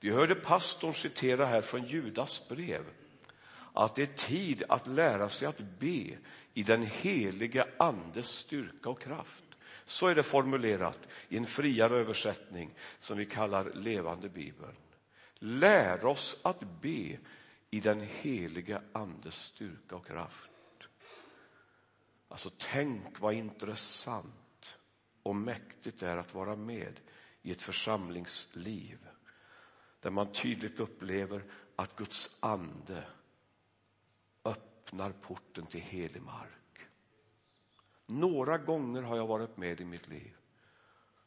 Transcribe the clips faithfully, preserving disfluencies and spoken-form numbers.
Vi hörde pastorn citera här från Judas brev att det är tid att lära sig att be i den heliga andes styrka och kraft. Så är det formulerat i en friare översättning som vi kallar levande bibeln. Lär oss att be i den heliga andes styrka och kraft. Alltså tänk vad intressant och mäktigt det är att vara med i ett församlingsliv där man tydligt upplever att Guds ande öppnar porten till helig mark. Några gånger har jag varit med i mitt liv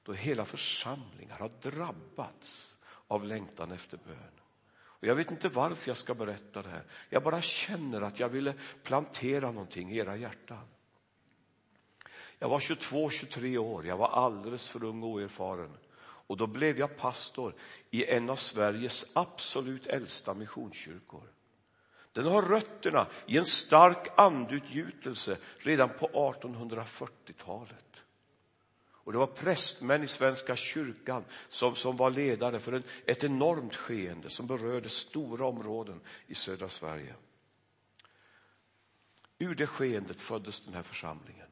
då hela församlingar har drabbats av längtan efter bön. Och jag vet inte varför jag ska berätta det här. Jag bara känner att jag ville plantera någonting i era hjärtan. Jag var tjugotvå tjugotre år. Jag var alldeles för ung och oerfaren. Och då blev jag pastor i en av Sveriges absolut äldsta missionskyrkor. Den har rötterna i en stark andutgjutelse redan på artonhundrafyrtiotalet. Och det var prästmän i Svenska kyrkan som, som var ledare för en, ett enormt skeende som berörde stora områden i södra Sverige. Ur det skeendet föddes den här församlingen.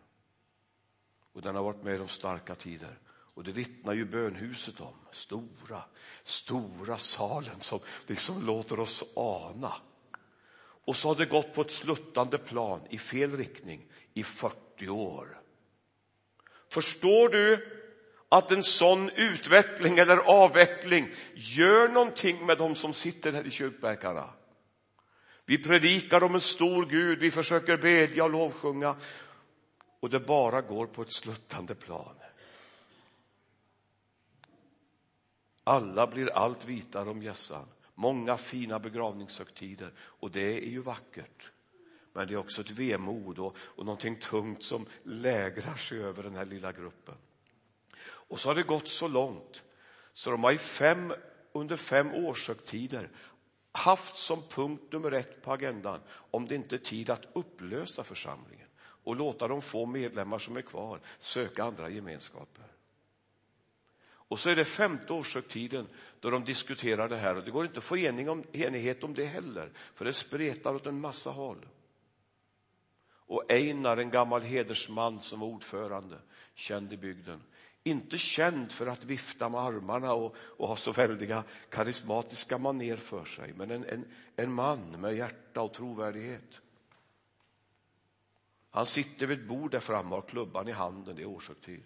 Och den har varit med om starka tider. Och det vittnar ju bönhuset om. Stora, stora salen som liksom låter oss ana. Och så har det gått på ett sluttande plan i fel riktning i fyrtio år. Förstår du att en sån utveckling eller avveckling gör någonting med de som sitter här i kyrkbänkarna? Vi predikar om en stor Gud, vi försöker bedja och lovsjunga. Och det bara går på ett sluttande plan. Alla blir allt vitare om hjässan. Många fina begravningshögtider. Och det är ju vackert. Men det är också ett vemod och, och någonting tungt som lägrar sig över den här lilla gruppen. Och så har det gått så långt. Så de har i fem, under fem årshögtider haft som punkt nummer ett på agendan. Om det inte är tid att upplösa församlingen. Och låta de få medlemmar som är kvar söka andra gemenskaper. Och så är det femte årshögtiden då de diskuterar det här. Och det går inte att få ening om, enighet om det heller. För det spretar åt en massa håll. Och Einar, en gammal hedersman som var ordförande, känd i bygden. Inte känd för att vifta med armarna och, och ha så väldiga karismatiska maner för sig. Men en, en, en man med hjärta och trovärdighet. Han sitter vid ett bord där framme och har klubban i handen. Det är årshögtid.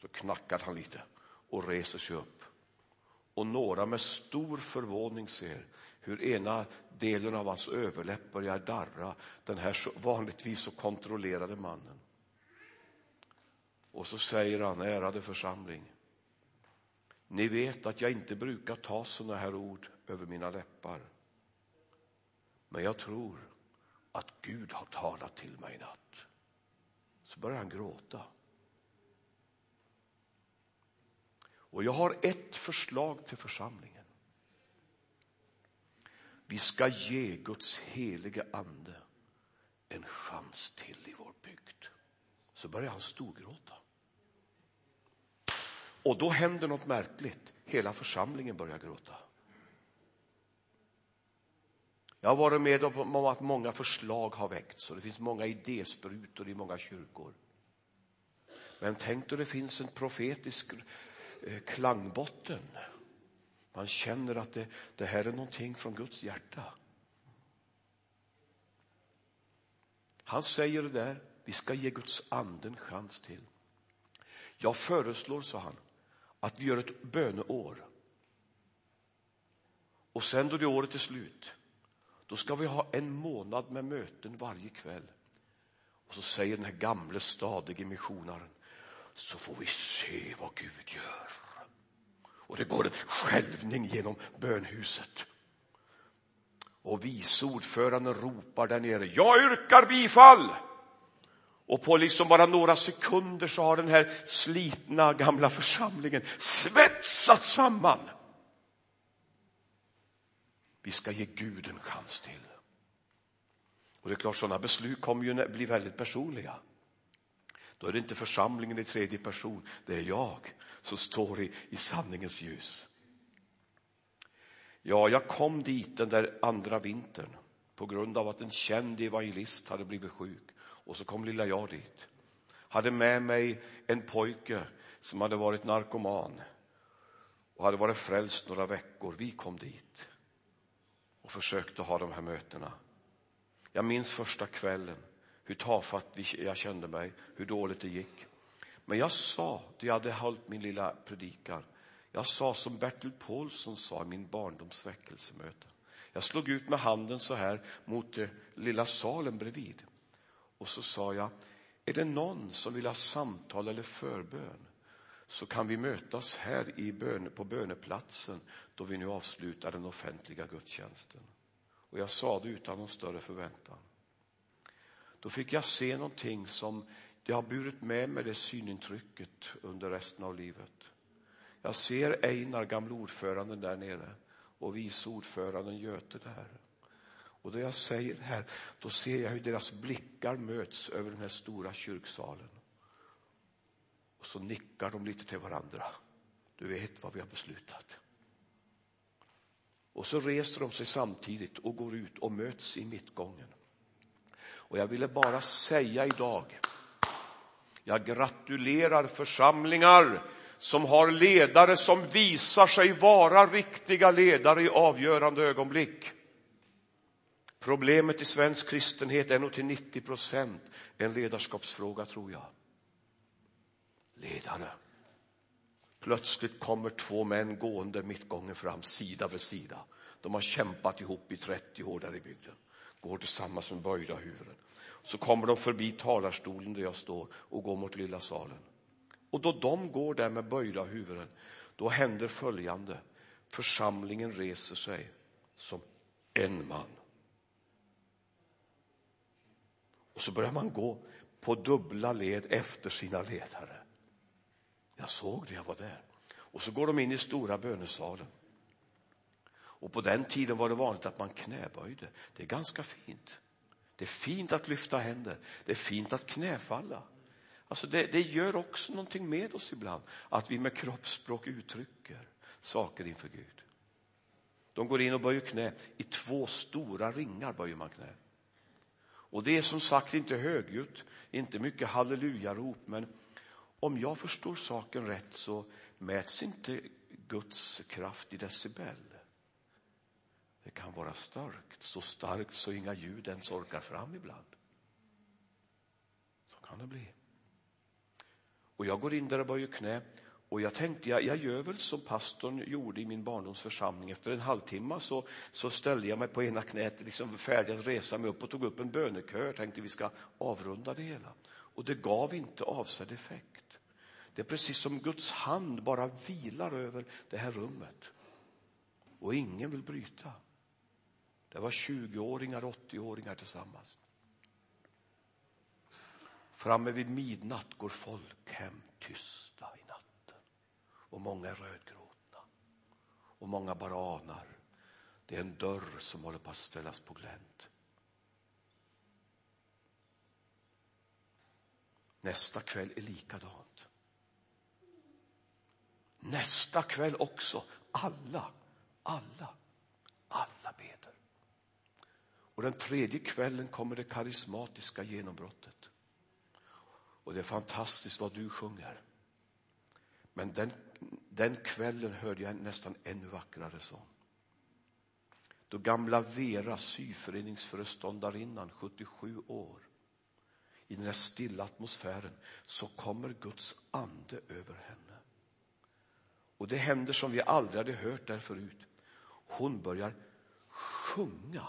Så knackar han lite. Och reser sig upp. Och några med stor förvåning ser hur ena delen av hans överläpp börjar darra. Den här så, vanligtvis så kontrollerade mannen. Och så säger han, ärade församling. Ni vet att jag inte brukar ta såna här ord över mina läppar. Men jag tror att Gud har talat till mig i natt. Så börjar han gråta. Och jag har ett förslag till församlingen. Vi ska ge Guds heliga ande en chans till i vår bygd. Så börjar han storgråta. Och då händer något märkligt. Hela församlingen börjar gråta. Jag har varit med om att många förslag har väckts. Och det finns många idésprutor i många kyrkor. Men tänk då det finns en profetisk klangbotten. Man känner att det, det här är någonting från Guds hjärta. Han säger det där, vi ska ge Guds anden chans till. Jag föreslår, sa han, att vi gör ett böneår. Och sen då det året är slut, då ska vi ha en månad med möten varje kväll. Och så säger den här gamle stadige missionaren, så får vi se vad Gud gör. Och det går en skälvning genom bönhuset. Och vice ordföranden ropar där nere, jag yrkar bifall! Och på liksom bara några sekunder så har den här slitna gamla församlingen svetsat samman. Vi ska ge Gud en chans till. Och det är klart, sådana beslut kommer ju bli väldigt personliga. Då är det inte församlingen i tredje person. Det är jag som står i, i sanningens ljus. Ja, jag kom dit den där andra vintern på grund av att en känd evangelist hade blivit sjuk. Och så kom lilla jag dit. Hade med mig en pojke som hade varit narkoman och hade varit frälst några veckor. Vi kom dit och försökte ha de här mötena. Jag minns första kvällen hur tafatt jag kände mig, hur dåligt det gick. Men jag sa, det jag hade hållit min lilla predikan, jag sa som Bertil Paulsson sa i min barndomsväckelsemöte. Jag slog ut med handen så här mot lilla salen bredvid. Och så sa jag, är det någon som vill ha samtal eller förbön så kan vi mötas här i bön, på böneplatsen då vi nu avslutar den offentliga gudstjänsten. Och jag sa det utan någon större förväntan. Då fick jag se någonting som jag har burit med mig det synintrycket under resten av livet. Jag ser Einar, gamla ordföranden där nere och vice ordföranden Göte där. Och då jag säger det här, då ser jag hur deras blickar möts över den här stora kyrksalen. Och så nickar de lite till varandra. Du vet vad vi har beslutat. Och så reser de sig samtidigt och går ut och möts i mittgången. Och jag ville bara säga idag, jag gratulerar församlingar som har ledare som visar sig vara riktiga ledare i avgörande ögonblick. Problemet i svensk kristenhet är nog till nittio procent en ledarskapsfråga, tror jag. Ledare. Plötsligt kommer två män gående mittgången fram, sida vid sida. De har kämpat ihop i trettio år där i bygden. Går tillsammans med böjda huvuden. Så kommer de förbi talarstolen där jag står och går mot lilla salen. Och då de går där med böjda huvuden, då händer följande. Församlingen reser sig som en man. Och så börjar man gå på dubbla led efter sina ledare. Jag såg det, jag var där. Och så går de in i stora bönesalen. Och på den tiden var det vanligt att man knäböjde. Det är ganska fint. Det är fint att lyfta händer. Det är fint att knäfalla. Alltså det, det gör också någonting med oss ibland. Att vi med kroppsspråk uttrycker saker inför Gud. De går in och böjer knä. I två stora ringar böjer man knä. Och det är som sagt inte högljutt, inte mycket hallelujarop, men om jag förstår saken rätt så mäts inte Guds kraft i decibel. Det kan vara starkt, så starkt så inga ljud ens orkar fram ibland. Så kan det bli. Och jag går in där och böjer knä och jag tänkte, jag, jag gör väl som pastorn gjorde i min barndomsförsamling. Efter en halvtimme så, så ställde jag mig på ena knät, liksom färdig att resa mig upp och tog upp en bönekör. Tänkte vi ska avrunda det hela. Och det gav inte avsedd effekt. Det är precis som Guds hand bara vilar över det här rummet. Och ingen vill bryta. Det var tjugoåringar och åttioåringar tillsammans. Framme vid midnatt går folk hem tysta i natten. Och många är rödgråtna. Och många bara anar. Det är en dörr som håller på att ställas på glänt. Nästa kväll är likadant. Nästa kväll också. Alla, alla, alla beder. Och den tredje kvällen kommer det karismatiska genombrottet. Och det är fantastiskt vad du sjunger. Men den, den kvällen hörde jag en nästan ännu vackrare sång. Då gamla Vera, syföreningsföreståndarinnan, sjuttiosju år. I den här stilla atmosfären så kommer Guds ande över henne. Och det händer som vi aldrig hade hört där förut. Hon börjar sjunga.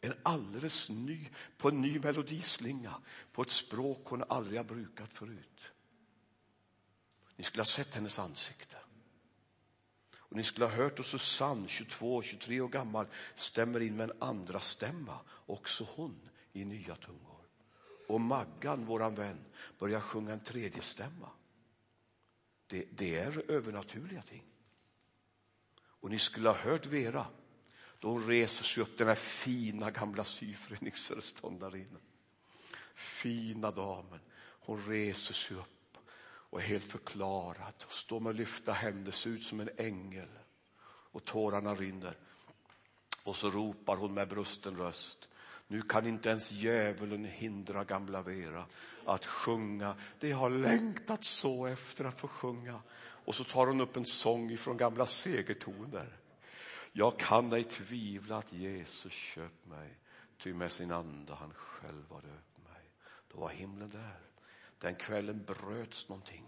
En alldeles ny, på en ny melodislinga. På ett språk hon aldrig har brukat förut. Ni skulle ha sett hennes ansikte. Och ni skulle ha hört hur Susanne, tjugotvå, tjugotre år gammal, stämmer in med en andra stämma. Också hon i nya tungor. Och Maggan, våran vän, börjar sjunga en tredje stämma. Det, det är övernaturliga ting. Och ni skulle ha hört Vera. Då hon reser sig upp, den här fina gamla syföreningsföreståndarinnan. Fina damen. Hon reser sig upp och är helt förklarad. Och står med lyfta händer, ser ut som en ängel. och tårarna rinner. Och så ropar hon med brusten röst: nu kan inte ens djävulen hindra gamla Vera att sjunga. Det har längtat så efter att få sjunga. Och så tar hon upp en sång ifrån gamla segertoner. Jag kan ej tvivla att Jesus köpt mig, ty med sin anda han själv har döpt mig. Då var himlen där. Den kvällen bröts någonting.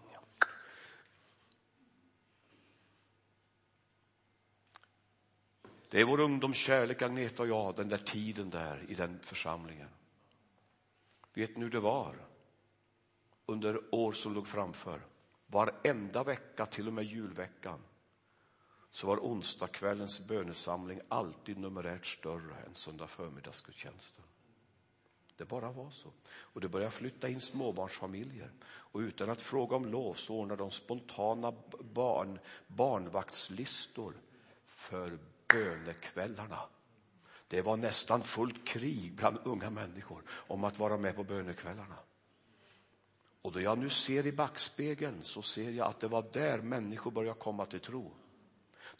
Det är vår ungdomskärlek, Agneta och jag, den där tiden där i den församlingen. Vet nu det var under år som låg framför. Varenda vecka, till och med julveckan, så var onsdagskvällens bönesamling alltid numerärt större än söndag förmiddagsgudstjänsten. Det bara var så. Och det började flytta in småbarnsfamiljer. Och utan att fråga om lov så ordnade de spontana barn, barnvaktslistor för bönekvällarna. Det var nästan fullt krig bland unga människor om att vara med på bönekvällarna. Och då jag nu ser i backspegeln så ser jag att det var där människor började komma till tro.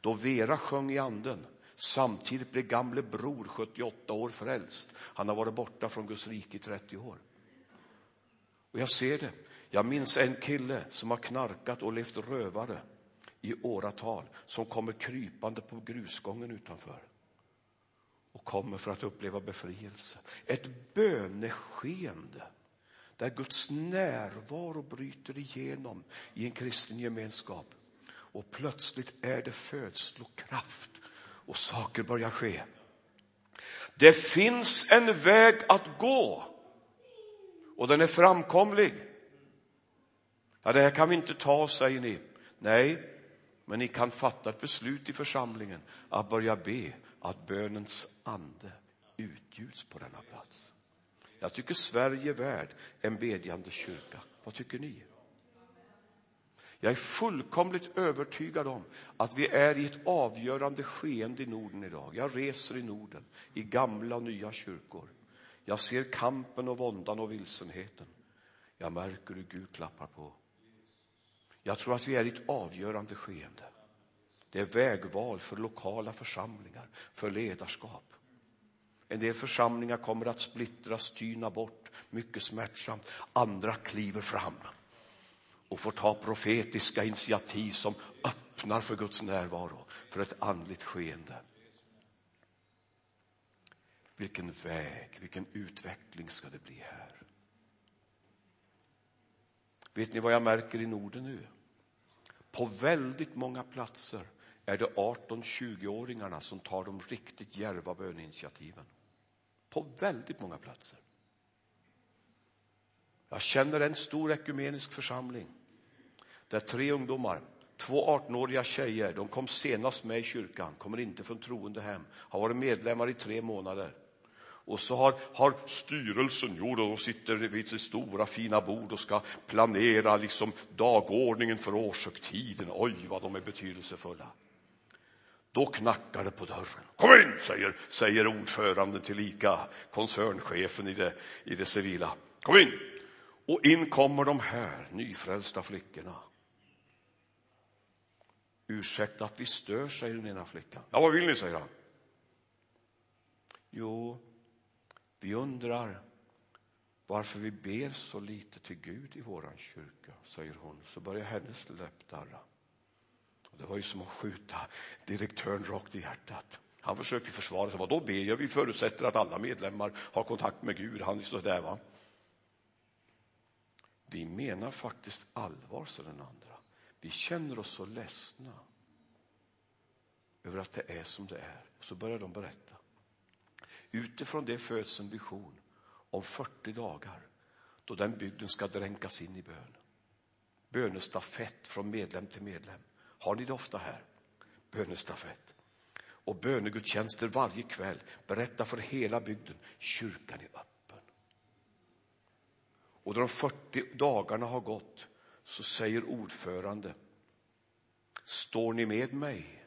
Då Vera sjöng i anden, samtidigt blev gamle bror sjuttioåtta år frälst. Han har varit borta från Guds rike i trettio år. Och jag ser det. Jag minns en kille som har knarkat och levt rövare i åratal, som kommer krypande på grusgången utanför och kommer för att uppleva befrielse. Ett böneskeende där Guds närvaro bryter igenom i en kristen gemenskap. Och plötsligt är det födsel och kraft och saker börjar ske. Det finns en väg att gå och den är framkomlig. Ja, det här kan vi inte ta, säger ni. Nej, men ni kan fatta ett beslut i församlingen att börja be att bönens ande utgjuts på denna plats. Jag tycker Sverige är värd en bedjande kyrka. Vad tycker ni? Jag är fullkomligt övertygad om att vi är i ett avgörande skeende i Norden idag. Jag reser i Norden, i gamla och nya kyrkor. Jag ser kampen och våndan och vilsenheten. Jag märker hur Gud klappar på. Jag tror att vi är i ett avgörande skeende. Det är vägval för lokala församlingar, för ledarskap. En del församlingar kommer att splittras, tyna bort, mycket smärtsamt. Andra kliver fram och får ta profetiska initiativ som öppnar för Guds närvaro, för ett andligt skeende. Vilken väg, vilken utveckling ska det bli här? Vet ni vad jag märker i Norden nu? På väldigt många platser är det arton-tjugo-åringarna som tar de riktigt djärva böneinitiativen. På väldigt många platser. Jag känner en stor ekumenisk församling där tre ungdomar, två arton-åriga tjejer, de kom senast med i kyrkan, kommer inte från troende hem, har varit medlemmar i tre månader. Och så har, har styrelsen gjort, och de sitter vid sitt stora fina bord och ska planera liksom dagordningen för årshögtiden. Oj, vad de är betydelsefulla. Då knackar det på dörren. Kom in, säger, säger ordföranden tillika koncernchefen i det, i det civila. Kom in! Och in kommer de här nyfrälsta flickorna. Ursäkta att vi stör, säger den ena flickan. Ja, vad vill ni, säger han. Jo, vi undrar varför vi ber så lite till Gud i våran kyrka, säger hon. Så börjar hennes läppdarra. Det var ju som att skjuta direktören rakt i hjärtat. Han försöker försvara sig. Vad då ber jag? Vi förutsätter att alla medlemmar har kontakt med Gud. Han är så där, va? Vi menar faktiskt allvar, så den andra. Vi känner oss så ledsna över att det är som det är. Och så börjar de berätta. Utifrån det föds en vision om fyrtio dagar då den bygden ska dränkas in i bön. Bönestafett från medlem till medlem. Har ni det ofta här? Bönestafett. Och bönegudstjänster varje kväll. Berätta för hela bygden. Kyrkan är öppen. Och när de fyrtio dagarna har gått så säger ordförande: står ni med mig,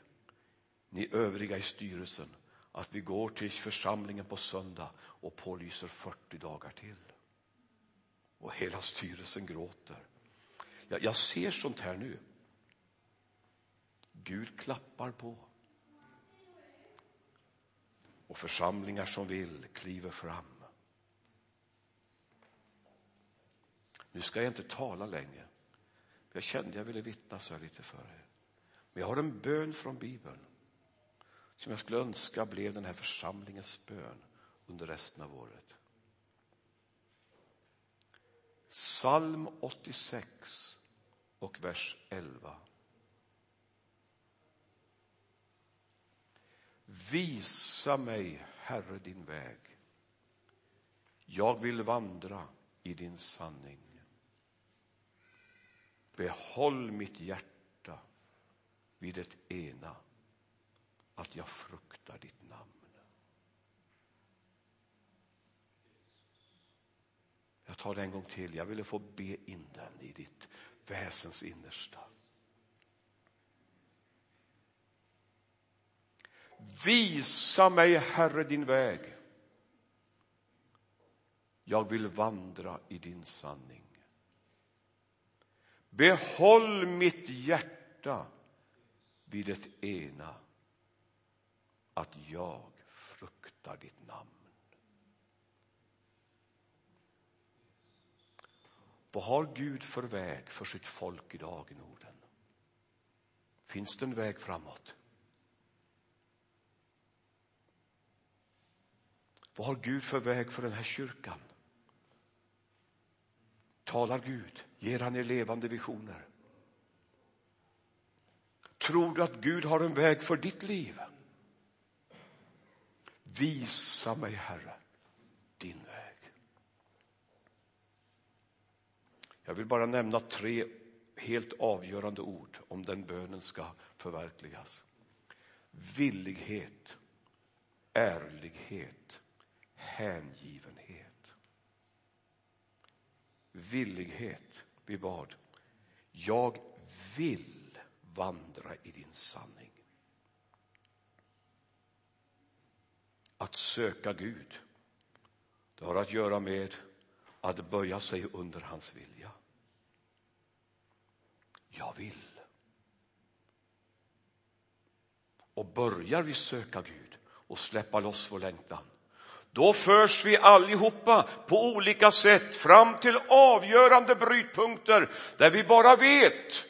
ni övriga i styrelsen, att vi går till församlingen på söndag och pålyser fyrtio dagar till? Och hela styrelsen gråter. Jag, jag ser sånt här nu. Gud klappar på. och församlingar som vill kliver fram. Nu ska jag inte tala längre. Jag kände jag ville vittna så lite för er. Men jag har en bön från Bibeln som jag skulle önska blev den här församlingens bön under resten av året. Psalm åttiosex och vers elva. Visa mig, Herre, din väg. Jag vill vandra i din sanning. Behåll mitt hjärta vid ett ena, att jag fruktar ditt namn. Jag tar det en gång till. Jag ville få be in den i ditt väsens innersta. Visa mig, Herre, din väg. Jag vill vandra i din sanning. Behåll mitt hjärta vid ett ena, att jag fruktar ditt namn. Vad har Gud för väg för sitt folk idag i Norden? Finns det en väg framåt? Vad har Gud för väg för den här kyrkan? Talar Gud? Ger han er levande visioner? Tror du att Gud har en väg för ditt liv? Visa mig, Herre, din väg. Jag vill bara nämna tre helt avgörande ord om den bönen ska förverkligas. Villighet, ärlighet, hängivenhet. Villighet, vi bad. Jag vill vandra i din sanning. Att söka Gud, det har att göra med att böja sig under hans vilja. Jag vill. Och börjar vi söka Gud och släppa loss vår längtan, då förs vi allihopa på olika sätt fram till avgörande brytpunkter där vi bara vet.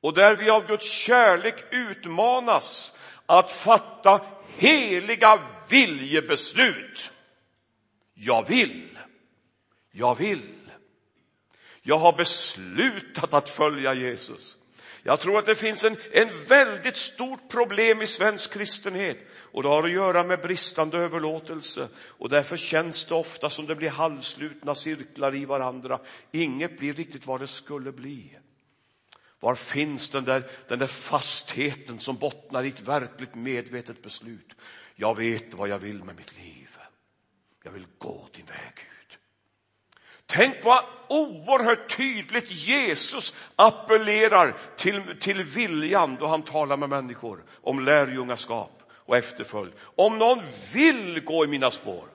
Och där vi av Guds kärlek utmanas att fatta heliga viljebeslut. Jag vill. Jag vill. Jag har beslutat att följa Jesus. Jag tror att det finns en, en väldigt stort problem i svensk kristenhet. Och det har att göra med bristande överlåtelse. Och därför känns det ofta som det blir halvslutna cirklar i varandra. Inget blir riktigt vad det skulle bli. Var finns den där, den där fastheten som bottnar i ett verkligt medvetet beslut? Jag vet vad jag vill med mitt liv. Jag vill gå din väg, Gud. Tänk vad oerhört tydligt Jesus appellerar till, till viljan då han talar med människor om lärjungaskap och efterföljd. Om någon vill gå i mina spår.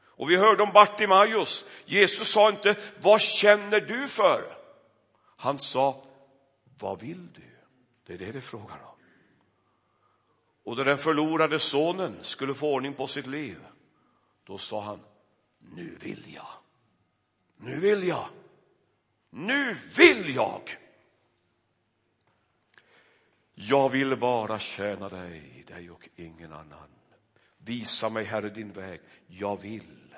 Och vi hörde om Bartimäus. Jesus sa inte, vad känner du för? Han sa, vad vill du? Det är det det är frågan om. Och då den förlorade sonen skulle få ordning på sitt liv, då sa han, nu vill jag. Nu vill jag. Nu vill jag. Jag vill bara tjäna dig, dig och ingen annan. Visa mig, Herre, din väg. Jag vill.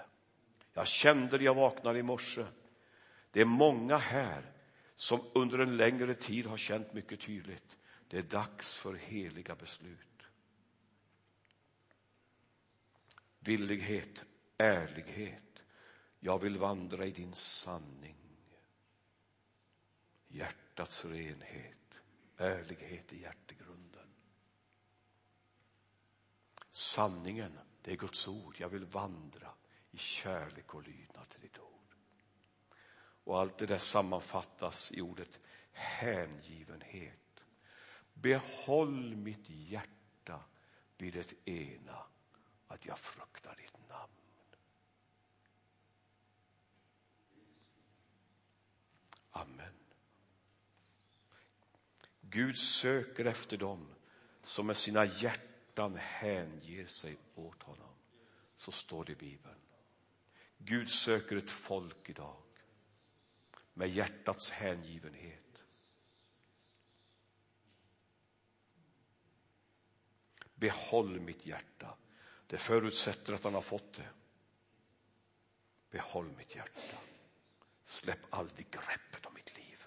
Jag kände det jag vaknade i morse. Det är många här som under en längre tid har känt mycket tydligt. Det är dags för heliga beslut. Villighet, ärlighet. Jag vill vandra i din sanning. Hjärtats renhet, ärlighet i hjärtegrunden. Sanningen, det är Guds ord. Jag vill vandra i kärlek och lydnad till ditt ord. Och allt det där sammanfattas i ordet hängivenhet. Behåll mitt hjärta vid ett ena, att jag fruktar ditt namn. Amen. Gud söker efter dem som med sina hjärtan hjärtan hänger sig åt honom. Så står det i Bibeln. Gud söker ett folk idag med hjärtats hängivenhet. Behåll mitt hjärta. Det förutsätter att han har fått det. Behåll mitt hjärta. Släpp aldrig greppet om mitt liv.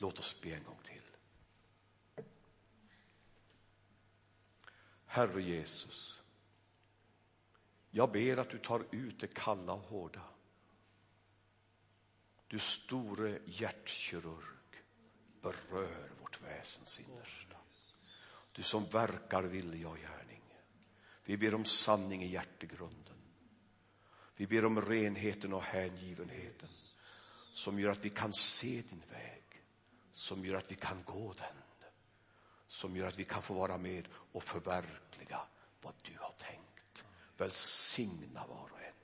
Låt oss be en gång till. Herre Jesus, jag ber att du tar ut det kalla och hårda. Du store hjärtkirurg, berör vårt väsens innersta. Du som verkar vilja och gärning. Vi ber om sanning i hjärtegrunden. Vi ber om renheten och hängivenheten som gör att vi kan se din väg, som gör att vi kan gå den, som gör att vi kan få vara med och förverkliga vad du har tänkt. Välsigna var och en.